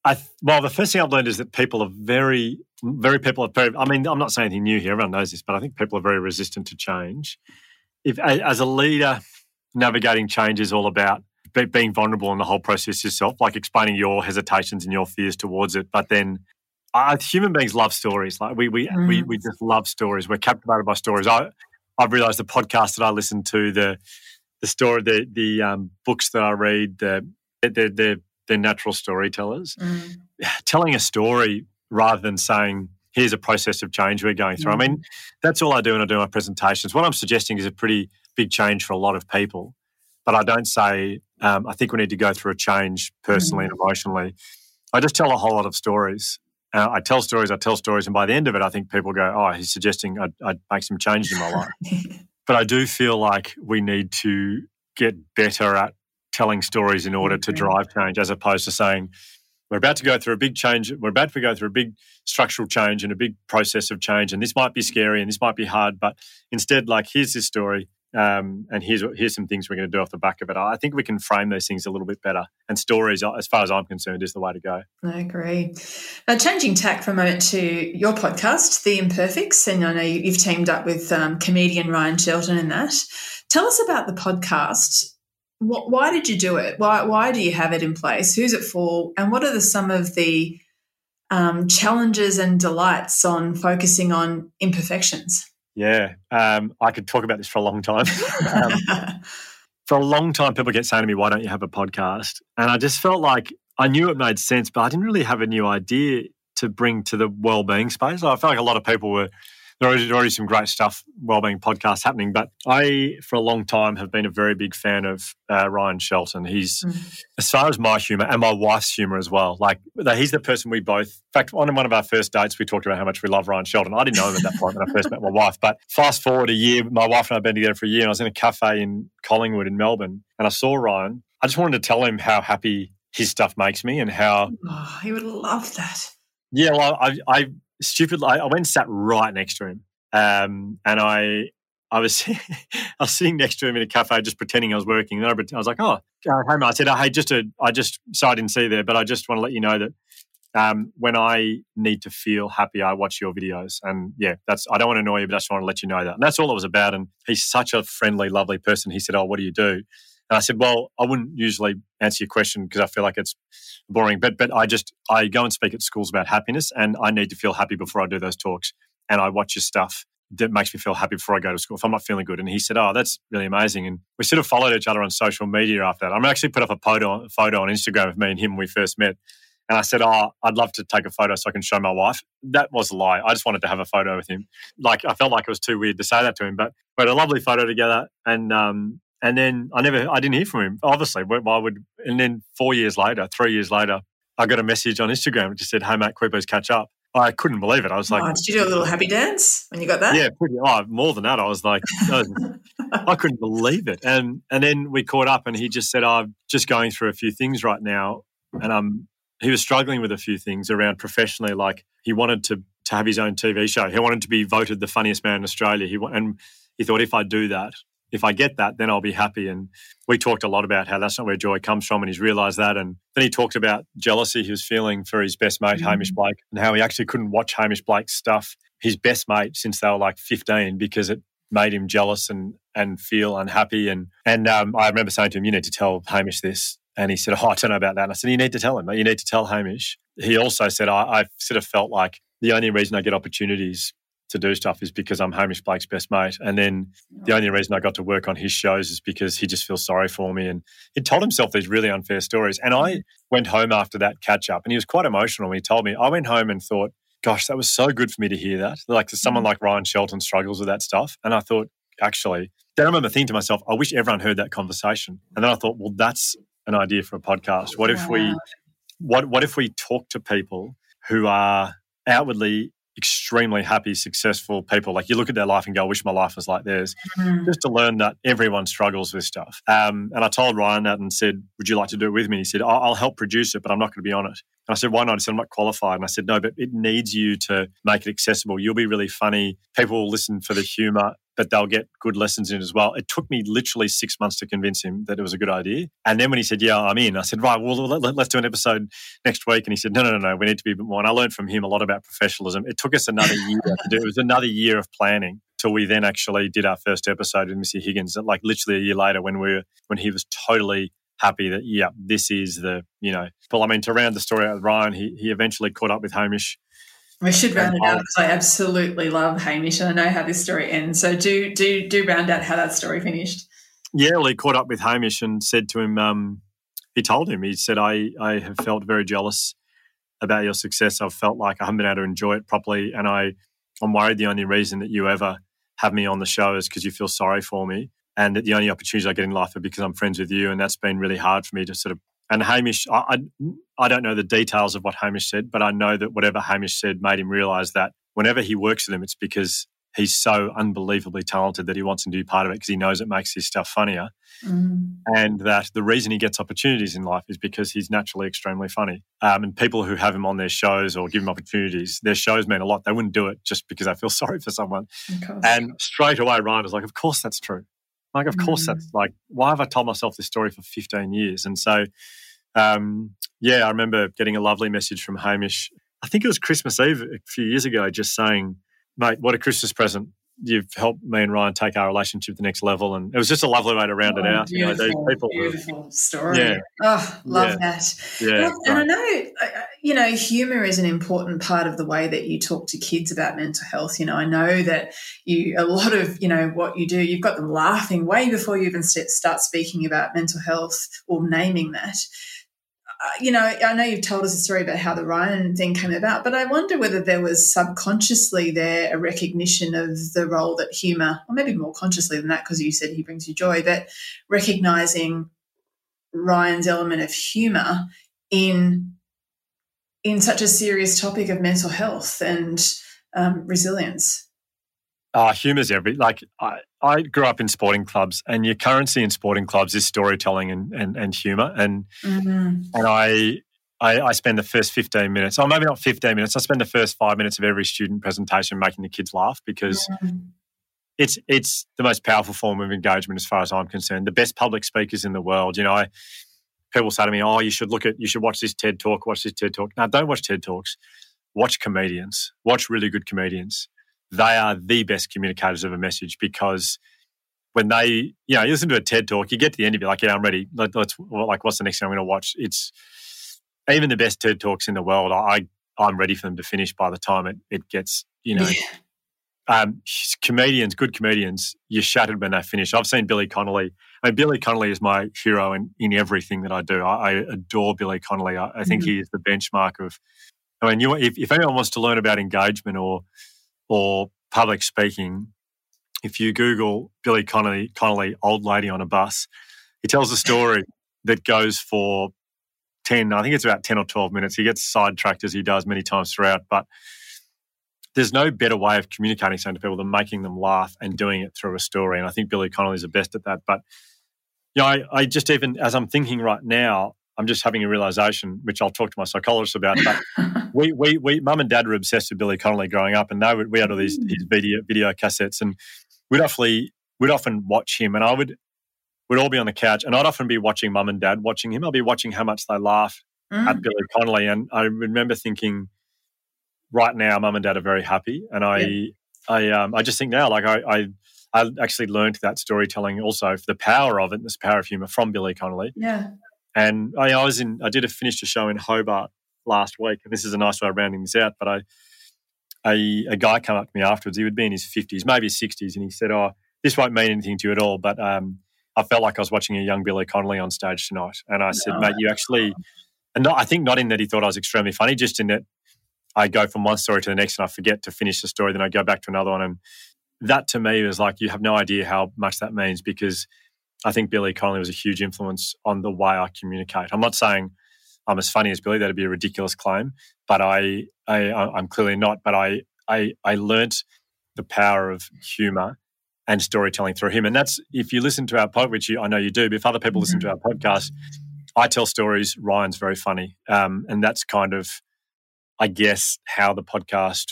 I, well, the first thing I've learned is that people are very, very people are very, I mean, I'm not saying anything new here, everyone knows this, but I think people are very resistant to change. If, as a leader, navigating change is all about being vulnerable in the whole process yourself, like explaining your hesitations and your fears towards it, but then Uh, human beings love stories. Like we, we, mm. we, we just love stories. We're captivated by stories. I, I've realised the podcasts that I listen to, the, the story, the, the um, books that I read, the, they're, they're, they're natural storytellers. Mm. Telling a story rather than saying, here's a process of change we're going through. Mm. I mean, that's all I do when I do my presentations. What I'm suggesting is a pretty big change for a lot of people, but I don't say, um, I think we need to go through a change personally mm. and emotionally. I just tell a whole lot of stories. Uh, I tell stories, I tell stories, and by the end of it, I think people go, oh, he's suggesting I'd, I'd make some changes in my life. But I do feel like we need to get better at telling stories in order to drive change, as opposed to saying, we're about to go through a big change, we're about to go through a big structural change and a big process of change, and this might be scary and this might be hard, but instead, like, here's this story. Um, and here's here's some things we're going to do off the back of it. I think we can frame those things a little bit better. And stories, as far as I'm concerned, is the way to go. I agree. Now, changing tack for a moment to your podcast, The Imperfects, and I know you've teamed up with um, comedian Ryan Shelton in that. Tell us about the podcast. What, why did you do it? Why why do you have it in place? Who's it for? And what are the, some of the um, challenges and delights on focusing on imperfections? Yeah, um, I could talk about this for a long time. um, for a long time, people kept saying to me, why don't you have a podcast? And I just felt like I knew it made sense, but I didn't really have a new idea to bring to the wellbeing space. I felt like a lot of people were, there was already, already some great stuff, wellbeing podcasts happening, but I, for a long time, have been a very big fan of uh, Ryan Shelton. He's, mm-hmm. as far as my humour and my wife's humour as well, like he's the person we both, in fact, on one of our first dates, we talked about how much we love Ryan Shelton. I didn't know him at that point when I first met my wife, but fast forward a year, my wife and I have been together for a year, and I was in a cafe in Collingwood in Melbourne, and I saw Ryan. I just wanted to tell him how happy his stuff makes me and how... Oh, he would love that. Yeah, well, I... I Stupidly, I went and sat right next to him, um, and I I was I was sitting next to him in a cafe just pretending I was working. And I was like, oh, Homer, I said, oh, hey, just a, I just, sorry I didn't see you there, but I just want to let you know that um, when I need to feel happy, I watch your videos. And yeah, that's I don't want to annoy you, but I just want to let you know that. And that's all it was about. And he's such a friendly, lovely person. He said, oh, what do you do? And I said, well, I wouldn't usually answer your question because I feel like it's boring, but but I just, I go and speak at schools about happiness and I need to feel happy before I do those talks. And I watch your stuff. That makes me feel happy before I go to school if I'm not feeling good. And he said, oh, that's really amazing. And we sort of followed each other on social media after that. I'm actually put up a photo, photo on Instagram of me and him when we first met. And I said, oh, I'd love to take a photo so I can show my wife. That was a lie. I just wanted to have a photo with him. Like, I felt like it was too weird to say that to him, but we had a lovely photo together. And um, and then I never, I didn't hear from him, obviously. Why would? And then four years later, three years later, I got a message on Instagram which said, hey, mate, can we please catch up? I couldn't believe it. I was like... Oh, did you do a little happy dance when you got that? Yeah, pretty, oh, more than that. I was like, I, was, I couldn't believe it. And and then we caught up and he just said, oh, I'm just going through a few things right now. And um, he was struggling with a few things around professionally. Like he wanted to, to have his own T V show. He wanted to be voted the funniest man in Australia. He And he thought, if I do that, if I get that, then I'll be happy. And we talked a lot about how that's not where joy comes from, and he's realised that. And then he talked about jealousy he was feeling for his best mate, mm-hmm. Hamish Blake, and how he actually couldn't watch Hamish Blake's stuff, his best mate, since they were like fifteen, because it made him jealous and and feel unhappy. And and um, I remember saying to him, you need to tell Hamish this. And he said, oh, I don't know about that. And I said, you need to tell him. You need to tell Hamish. He also said, I, I sort of felt like the only reason I get opportunities to do stuff is because I'm Hamish Blake's best mate. And then the only reason I got to work on his shows is because he just feels sorry for me. And he told himself these really unfair stories. And I went home after that catch-up and he was quite emotional when he told me. I went home and thought, gosh, that was so good for me to hear that. Like someone like Ryan Shelton struggles with that stuff. And I thought, actually, then I remember thinking to myself, I wish everyone heard that conversation. And then I thought, well, that's an idea for a podcast. What if we, what, what if we talk to people who are outwardly extremely happy, successful people? Like you look at their life and go, I wish my life was like theirs. Mm-hmm. Just to learn that everyone struggles with stuff. Um, and I told Ryan that and said, would you like to do it with me? And he said, I'll help produce it, but I'm not going to be on it. And I said, why not? He said, I'm not qualified. And I said, no, but it needs you to make it accessible. You'll be really funny. People will listen for the humour, but they'll get good lessons in as well. It took me literally six months to convince him that it was a good idea. And then when he said, yeah, I'm in, I said, right, well, let, let's do an episode next week. And he said, no, no, no, no, we need to be a bit more. And I learned from him a lot about professionalism. It took us another year to do it. It was another year of planning till we then actually did our first episode with Missy Higgins, like literally a year later when we were, when he was totally happy that, yeah, this is the, you know. Well, I mean, to round the story out with Ryan, he, he eventually caught up with Hamish. We should round it out because I absolutely love Hamish and I know how this story ends. So do do do round out how that story finished. Yeah, well, he caught up with Hamish and said to him, um, he told him, he said, I, I have felt very jealous about your success. I've felt like I haven't been able to enjoy it properly and I, I'm worried the only reason that you ever have me on the show is because you feel sorry for me and that the only opportunities I get in life are because I'm friends with you, and that's been really hard for me to sort of. And Hamish, I, I I don't know the details of what Hamish said, but I know that whatever Hamish said made him realise that whenever he works with him, it's because he's so unbelievably talented that he wants to be part of it because he knows it makes his stuff funnier. Mm. And that the reason he gets opportunities in life is because he's naturally extremely funny. Um, and people who have him on their shows or give him opportunities, their shows mean a lot. They wouldn't do it just because they feel sorry for someone. And straight away, Ryan was like, of course that's true. Like, of course, that's like, why have I told myself this story for fifteen years? And so, um, yeah, I remember getting a lovely message from Hamish. I think it was Christmas Eve a few years ago, just saying, mate, what a Christmas present. You've helped me and Ryan take our relationship to the next level. And it was just a lovely way to round oh, it out. You know, these people beautiful were, story. Yeah. Oh, love yeah. that. Yeah, and, and I know, you know, humour is an important part of the way that you talk to kids about mental health. You know, I know that you a lot of, you know, what you do, you've got them laughing way before you even start speaking about mental health or naming that. Uh, you know, I know you've told us a story about how the Ryan thing came about, but I wonder whether there was subconsciously there a recognition of the role that humour, or maybe more consciously than that because you said he brings you joy, but recognising Ryan's element of humour in in such a serious topic of mental health and um, resilience. Uh, humour's every, like I, I grew up in sporting clubs and your currency in sporting clubs is storytelling and, and, and humour. And mm-hmm. and I, I I spend the first fifteen minutes, or maybe not fifteen minutes, I spend the first five minutes of every student presentation making the kids laugh because mm-hmm. it's it's the most powerful form of engagement as far as I'm concerned. The best public speakers in the world, you know, I, people say to me, oh, you should look at, you should watch this TED Talk, watch this TED Talk. No, don't watch TED Talks. Watch comedians. Watch really good comedians. They are the best communicators of a message because when they, you know, you listen to a TED Talk, you get to the end of it, like, yeah, I'm ready. Let, let's, like, what's the next thing I'm going to watch? It's, even the best TED Talks in the world, I, I'm ready for them to finish by the time it, it gets, you know. Yeah. Um, comedians, good comedians, you're shattered when they finish. I've seen Billy Connolly. I mean, Billy Connolly is my hero in, in everything that I do. I, I adore Billy Connolly. I, I think mm-hmm. he is the benchmark of, I mean, you, if, if anyone wants to learn about engagement or or public speaking, if you Google Billy Connolly, Connolly, old lady on a bus, he tells a story that goes for ten, I think it's about ten or twelve minutes. He gets sidetracked as he does many times throughout, but there's no better way of communicating something to people than making them laugh and doing it through a story. And I think Billy Connolly is the best at that. But you know, I, I just even, as I'm thinking right now, I'm just having a realisation, which I'll talk to my psychologist about. But we, we, we, Mum and Dad were obsessed with Billy Connolly growing up, and they would, we had all these his video, video cassettes, and we'd often, we'd often watch him, and I would, we'd all be on the couch, and I'd often be watching Mum and Dad watching him. I'll be watching how much they laugh mm. at Billy Connolly, and I remember thinking, right now, Mum and Dad are very happy, and I, yeah. I, um, I just think now, like I, I, I actually learned that storytelling also for the power of it, and this power of humour from Billy Connolly. Yeah. And I, I was in, I did a finished a show in Hobart last week, and this is a nice way of rounding this out. But I, a, a guy came up to me afterwards. He would be in his fifties, maybe his sixties, and he said, "Oh, this won't mean anything to you at all, but um, I felt like I was watching a young Billy Connolly on stage tonight." And I no, said, "Mate, you actually," and not, I think not in that he thought I was extremely funny, just in that I go from one story to the next and I forget to finish the story, then I go back to another one. And that to me was like, you have no idea how much that means, because I think Billy Connolly was a huge influence on the way I communicate. I'm not saying I'm as funny as Billy, that'd be a ridiculous claim, but I, I, I'm clearly not. But I, I, I learnt the power of humour and storytelling through him. And that's, if you listen to our podcast, which you, I know you do, but if other people listen to our podcast, I tell stories, Ryan's very funny. Um, and that's kind of, I guess, how the podcast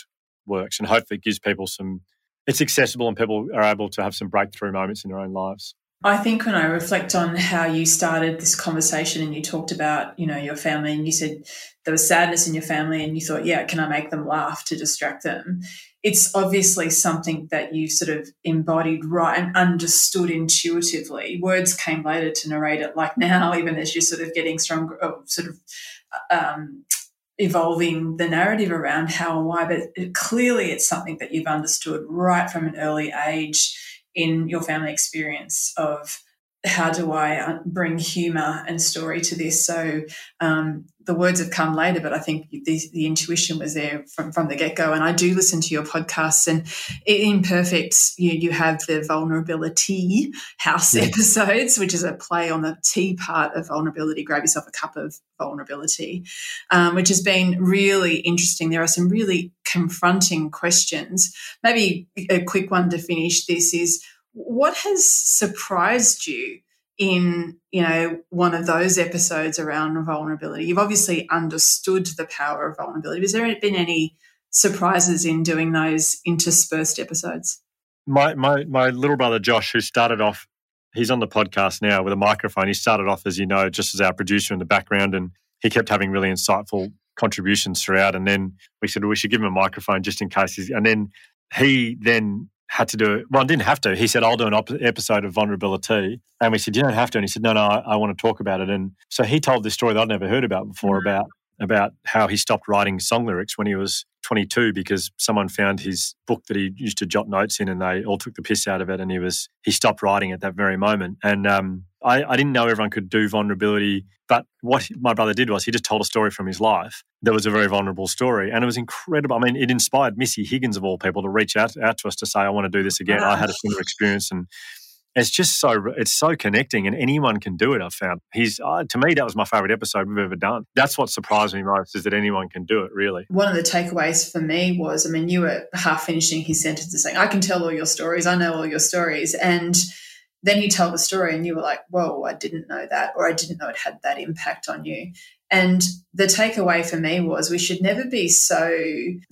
works, and hopefully it gives people some, it's accessible and people are able to have some breakthrough moments in their own lives. I think when I reflect on how you started this conversation and you talked about, you know, your family, and you said there was sadness in your family and you thought, yeah, can I make them laugh to distract them? It's obviously something that you sort of embodied right and understood intuitively. Words came later to narrate it, like now, even as you're sort of getting stronger, sort of, um, evolving the narrative around how and why, but it, clearly it's something that you've understood right from an early age in your family experience of how do I bring humour and story to this. So um, the words have come later, but I think the, the intuition was there from, from the get-go. And I do listen to your podcasts, and in Imperfects, you, you have the Vulnerability House yeah. episodes, which is a play on the tea part of vulnerability. Grab yourself a cup of vulnerability, um, which has been really interesting. There are some really confronting questions. Maybe a quick one to finish this is, what has surprised you in, you know, one of those episodes around vulnerability? You've obviously understood the power of vulnerability. Has there been any surprises in doing those interspersed episodes? My my my little brother Josh, who started off, he's on the podcast now with a microphone. He started off, as you know, just as our producer in the background, and he kept having really insightful contributions throughout. And then we said, well, we should give him a microphone just in case. He's, and then he then... had to do it. Well, I didn't have to. He said, I'll do an op- episode of vulnerability. And we said, you don't have to. And he said, no, no, I, I want to talk about it. And so he told this story that I'd never heard about before mm-hmm. about about how he stopped writing song lyrics when he was twenty-two because someone found his book that he used to jot notes in, and they all took the piss out of it, and he was he stopped writing at that very moment. And um, I, I didn't know everyone could do vulnerability, but what my brother did was he just told a story from his life that was a very vulnerable story, and it was incredible. I mean, it inspired Missy Higgins, of all people, to reach out, out to us to say, I want to do this again. I had a similar experience, and it's just so, it's so connecting, and anyone can do it, I've found. He's, uh, to me, that was my favourite episode we've ever done. That's what surprised me most, is that anyone can do it, really. One of the takeaways for me was, I mean, you were half finishing his sentences saying, I can tell all your stories, I know all your stories. And then you tell the story and you were like, whoa, I didn't know that, or I didn't know it had that impact on you. And the takeaway for me was, we should never be so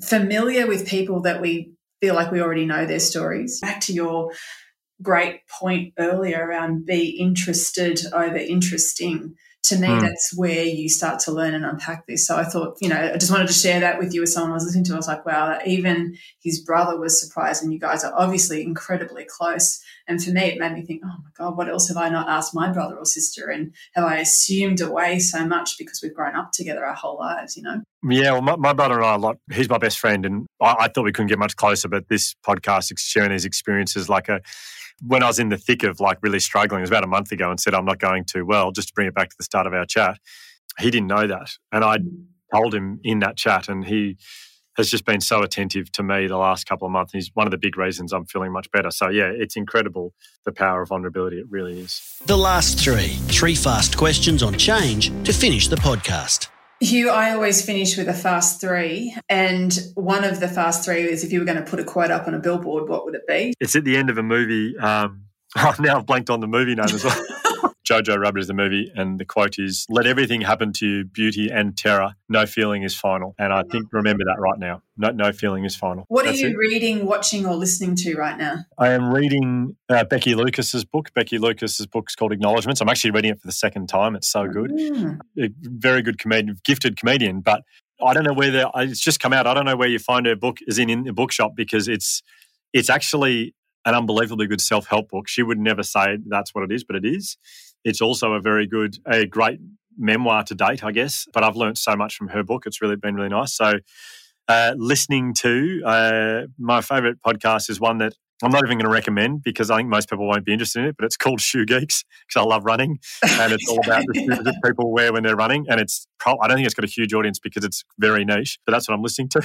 familiar with people that we feel like we already know their stories. Back to your great point earlier around be interested over interesting. To me, mm. that's where you start to learn and unpack this. So I thought, you know, I just wanted to share that with you as someone I was listening to. I was like, wow, even his brother was surprised, and you guys are obviously incredibly close. And for me, it made me think, oh, my God, what else have I not asked my brother or sister, and have I assumed away so much because we've grown up together our whole lives, you know? Yeah, well, my, my brother and I, like, he's my best friend, and I, I thought we couldn't get much closer, but this podcast is sharing his experiences like a... When I was in the thick of like really struggling, it was about a month ago, and said, I'm not going too well, just to bring it back to the start of our chat. He didn't know that. And I told him in that chat, and he has just been so attentive to me the last couple of months. He's one of the big reasons I'm feeling much better. So yeah, it's incredible, the power of vulnerability. It really is. The last three, three fast questions on change to finish the podcast. Hugh, I always finish with a fast three, and one of the fast three is, if you were going to put a quote up on a billboard, what would it be? It's at the end of a movie. Um, oh, now I've blanked on the movie name as well. Jojo Rabbit is the movie, and the quote is, let everything happen to you, beauty and terror. No feeling is final. And I think remember that right now. No, no feeling is final. What That's are you it. reading, watching or listening to right now? I am reading uh, Becky Lucas's book. Becky Lucas's book's called Acknowledgements. I'm actually reading it for the second time. It's so good. Mm. A very good comedian, gifted comedian, but I don't know where it's just come out. I don't know where you find her book, as in in the bookshop, because it's it's actually an unbelievably good self-help book. She would never say that's what it is, but it is. It's also a very good, a great memoir to date, I guess, but I've learned so much from her book. It's really been really nice. So Uh, listening to uh, my favourite podcast is one that I'm not even going to recommend, because I think most people won't be interested in it, but it's called Shoe Geeks, because I love running, and it's all about the shoes that people wear when they're running, and it's pro- I don't think it's got a huge audience because it's very niche, but that's what I'm listening to.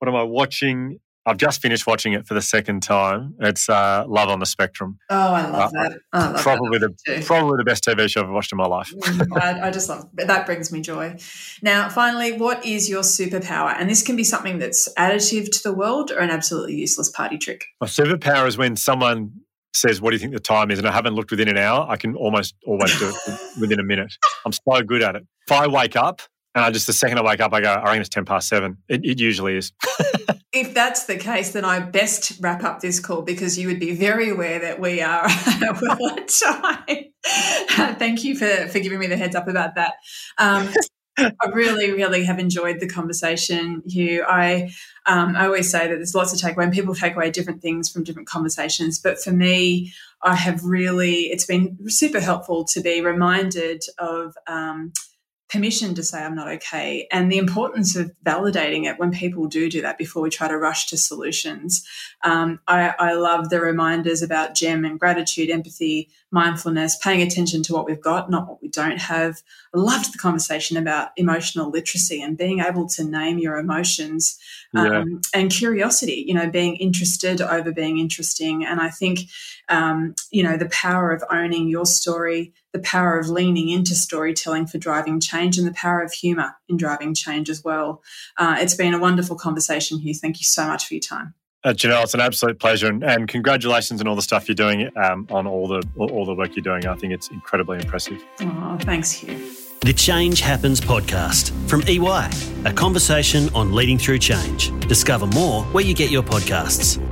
What am I watching? I've just finished watching it for the second time. It's uh, Love on the Spectrum. Oh, I love uh, that. I love probably that the too. Probably the best T V show I've watched in my life. I, I just love it. That brings me joy. Now, finally, what is your superpower? And this can be something that's additive to the world or an absolutely useless party trick. My superpower is when someone says, what do you think the time is? And I haven't looked within an hour. I can almost always do it within a minute. I'm so good at it. If I wake up, and I just, the second I wake up, I go, I reckon it's ten past seven. It, it usually is. If that's the case, then I best wrap up this call, because you would be very aware that we are well on time. Thank you for, for giving me the heads up about that. Um, I really, really have enjoyed the conversation, Hugh. I um, I always say that there's lots of takeaway, and people take away different things from different conversations. But for me, I have really, it's been super helpful to be reminded of um permission to say I'm not okay, and the importance of validating it when people do do that before we try to rush to solutions. Um, I, I love the reminders about G E M and gratitude, empathy, mindfulness, paying attention to what we've got, not what we don't have. I loved the conversation about emotional literacy and being able to name your emotions, yeah. um, and curiosity, you know, being interested over being interesting. And I think, um, you know, the power of owning your story, the power of leaning into storytelling for driving change, and the power of humour in driving change as well. Uh, it's been a wonderful conversation, Hugh. Thank you so much for your time. Uh, Janelle, it's an absolute pleasure, and, and congratulations on all the stuff you're doing, um, on all the all the work you're doing. I think it's incredibly impressive. Oh, thanks, Hugh. The Change Happens podcast from E Y, a conversation on leading through change. Discover more where you get your podcasts.